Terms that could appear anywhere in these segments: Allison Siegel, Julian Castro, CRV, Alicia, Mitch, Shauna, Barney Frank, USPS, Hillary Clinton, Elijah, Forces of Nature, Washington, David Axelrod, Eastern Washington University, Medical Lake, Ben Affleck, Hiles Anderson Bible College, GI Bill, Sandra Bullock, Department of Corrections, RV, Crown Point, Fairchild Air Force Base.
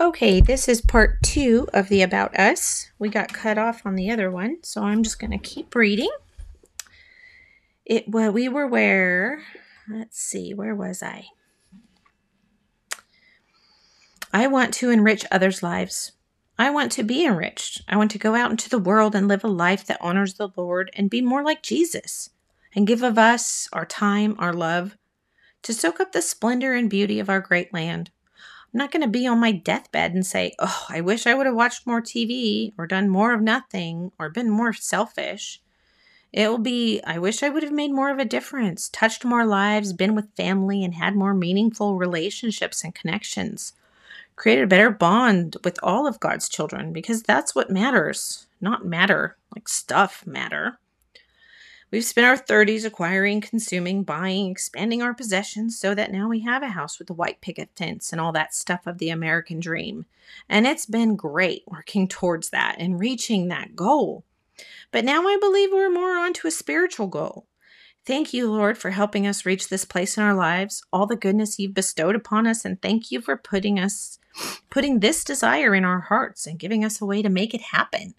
Okay, this is part 2 of the About Us. We got cut off on the other one, so I'm just going to keep reading. We were where, let's see, where was I? I want to enrich others' lives. I want to be enriched. I want to go out into the world and live a life that honors the Lord and be more like Jesus and give of us our time, our love, to soak up the splendor and beauty of our great land. I'm not going to be on my deathbed and say, oh, I wish I would have watched more TV or done more of nothing or been more selfish. It will be, I wish I would have made more of a difference, touched more lives, been with family, and had more meaningful relationships and connections. Created a better bond with all of God's children, because that's what matters, not matter, like stuff matter. We've spent our 30s acquiring, consuming, buying, expanding our possessions so that now we have a house with a white picket fence and all that stuff of the American dream. And it's been great working towards that and reaching that goal. But now I believe we're more onto a spiritual goal. Thank you, Lord, for helping us reach this place in our lives, all the goodness you've bestowed upon us, and thank you for putting this desire in our hearts and giving us a way to make it happen.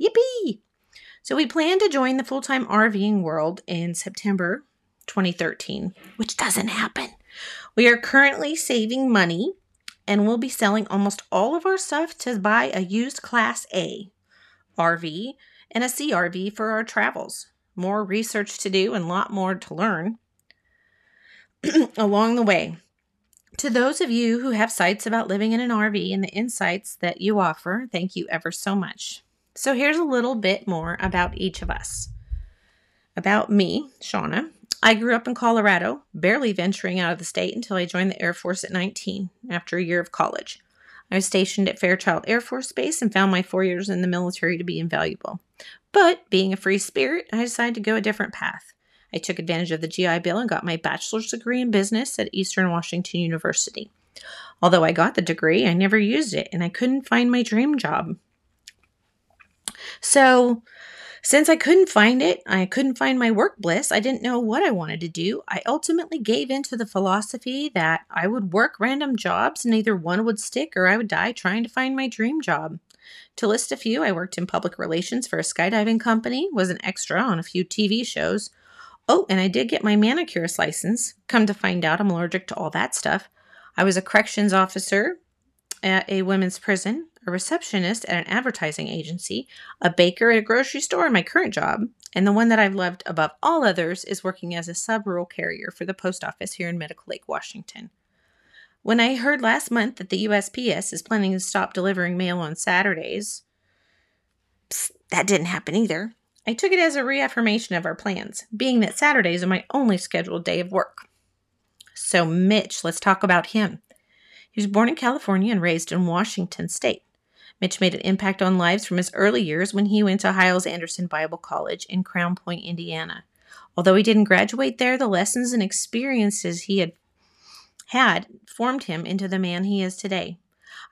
Yippee! So we plan to join the full-time RVing world in September 2013, which doesn't happen. We are currently saving money and we'll be selling almost all of our stuff to buy a used Class A RV and a CRV for our travels. More research to do and a lot more to learn along the way. To those of you who have sites about living in an RV and the insights that you offer, thank you ever so much. So here's a little bit more about each of us. About me, Shauna. I grew up in Colorado, barely venturing out of the state until I joined the Air Force at 19 after a year of college. I was stationed at Fairchild Air Force Base and found my 4 years in the military to be invaluable. But being a free spirit, I decided to go a different path. I took advantage of the GI Bill and got my bachelor's degree in business at Eastern Washington University. Although I got the degree, I never used it and I couldn't find my dream job. So, since I couldn't find it, I couldn't find my work bliss, I didn't know what I wanted to do, I ultimately gave in to the philosophy that I would work random jobs and either one would stick or I would die trying to find my dream job. To list a few, I worked in public relations for a skydiving company, was an extra on a few TV shows. Oh, and I did get my manicurist license. Come to find out, I'm allergic to all that stuff. I was a corrections officer at a women's prison, a receptionist at an advertising agency, a baker at a grocery store, my current job, and the one that I've loved above all others is working as a sub-rural carrier for the post office here in Medical Lake, Washington. When I heard last month that the USPS is planning to stop delivering mail on Saturdays, that didn't happen either. I took it as a reaffirmation of our plans, being that Saturdays are my only scheduled day of work. So Mitch, let's talk about him. He was born in California and raised in Washington State. Mitch made an impact on lives from his early years when he went to Hiles Anderson Bible College in Crown Point, Indiana. Although he didn't graduate there, the lessons and experiences he had formed him into the man he is today.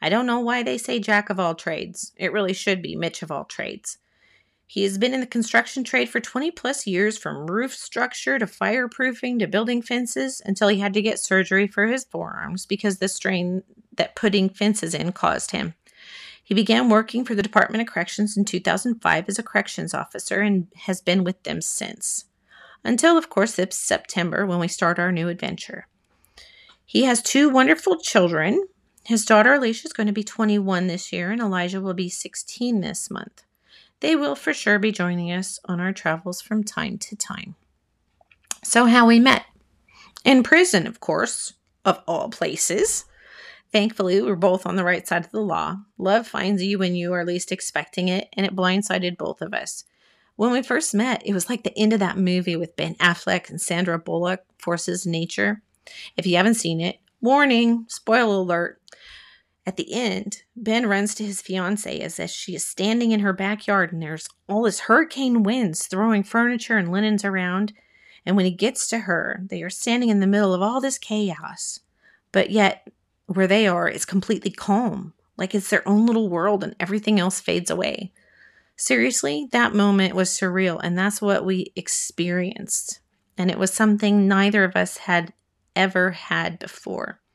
I don't know why they say jack of all trades. It really should be Mitch of all trades. He has been in the construction trade for 20 plus years, from roof structure to fireproofing to building fences, until he had to get surgery for his forearms because the strain that putting fences in caused him. He began working for the Department of Corrections in 2005 as a corrections officer and has been with them since. Until, of course, this September when we start our new adventure. He has 2 wonderful children. His daughter Alicia is going to be 21 this year and Elijah will be 16 this month. They will for sure be joining us on our travels from time to time. So how we met. In prison, of course, of all places. Thankfully, we're both on the right side of the law. Love finds you when you are least expecting it, and it blindsided both of us. When we first met, it was like the end of that movie with Ben Affleck and Sandra Bullock, Forces of Nature. If you haven't seen it, warning, spoiler alert. At the end, Ben runs to his fiancée as she is standing in her backyard, and there's all this hurricane winds throwing furniture and linens around. And when he gets to her, they are standing in the middle of all this chaos. But yet, where they are, it's completely calm, like it's their own little world and everything else fades away. Seriously, that moment was surreal, and that's what we experienced. And it was something neither of us had ever had before.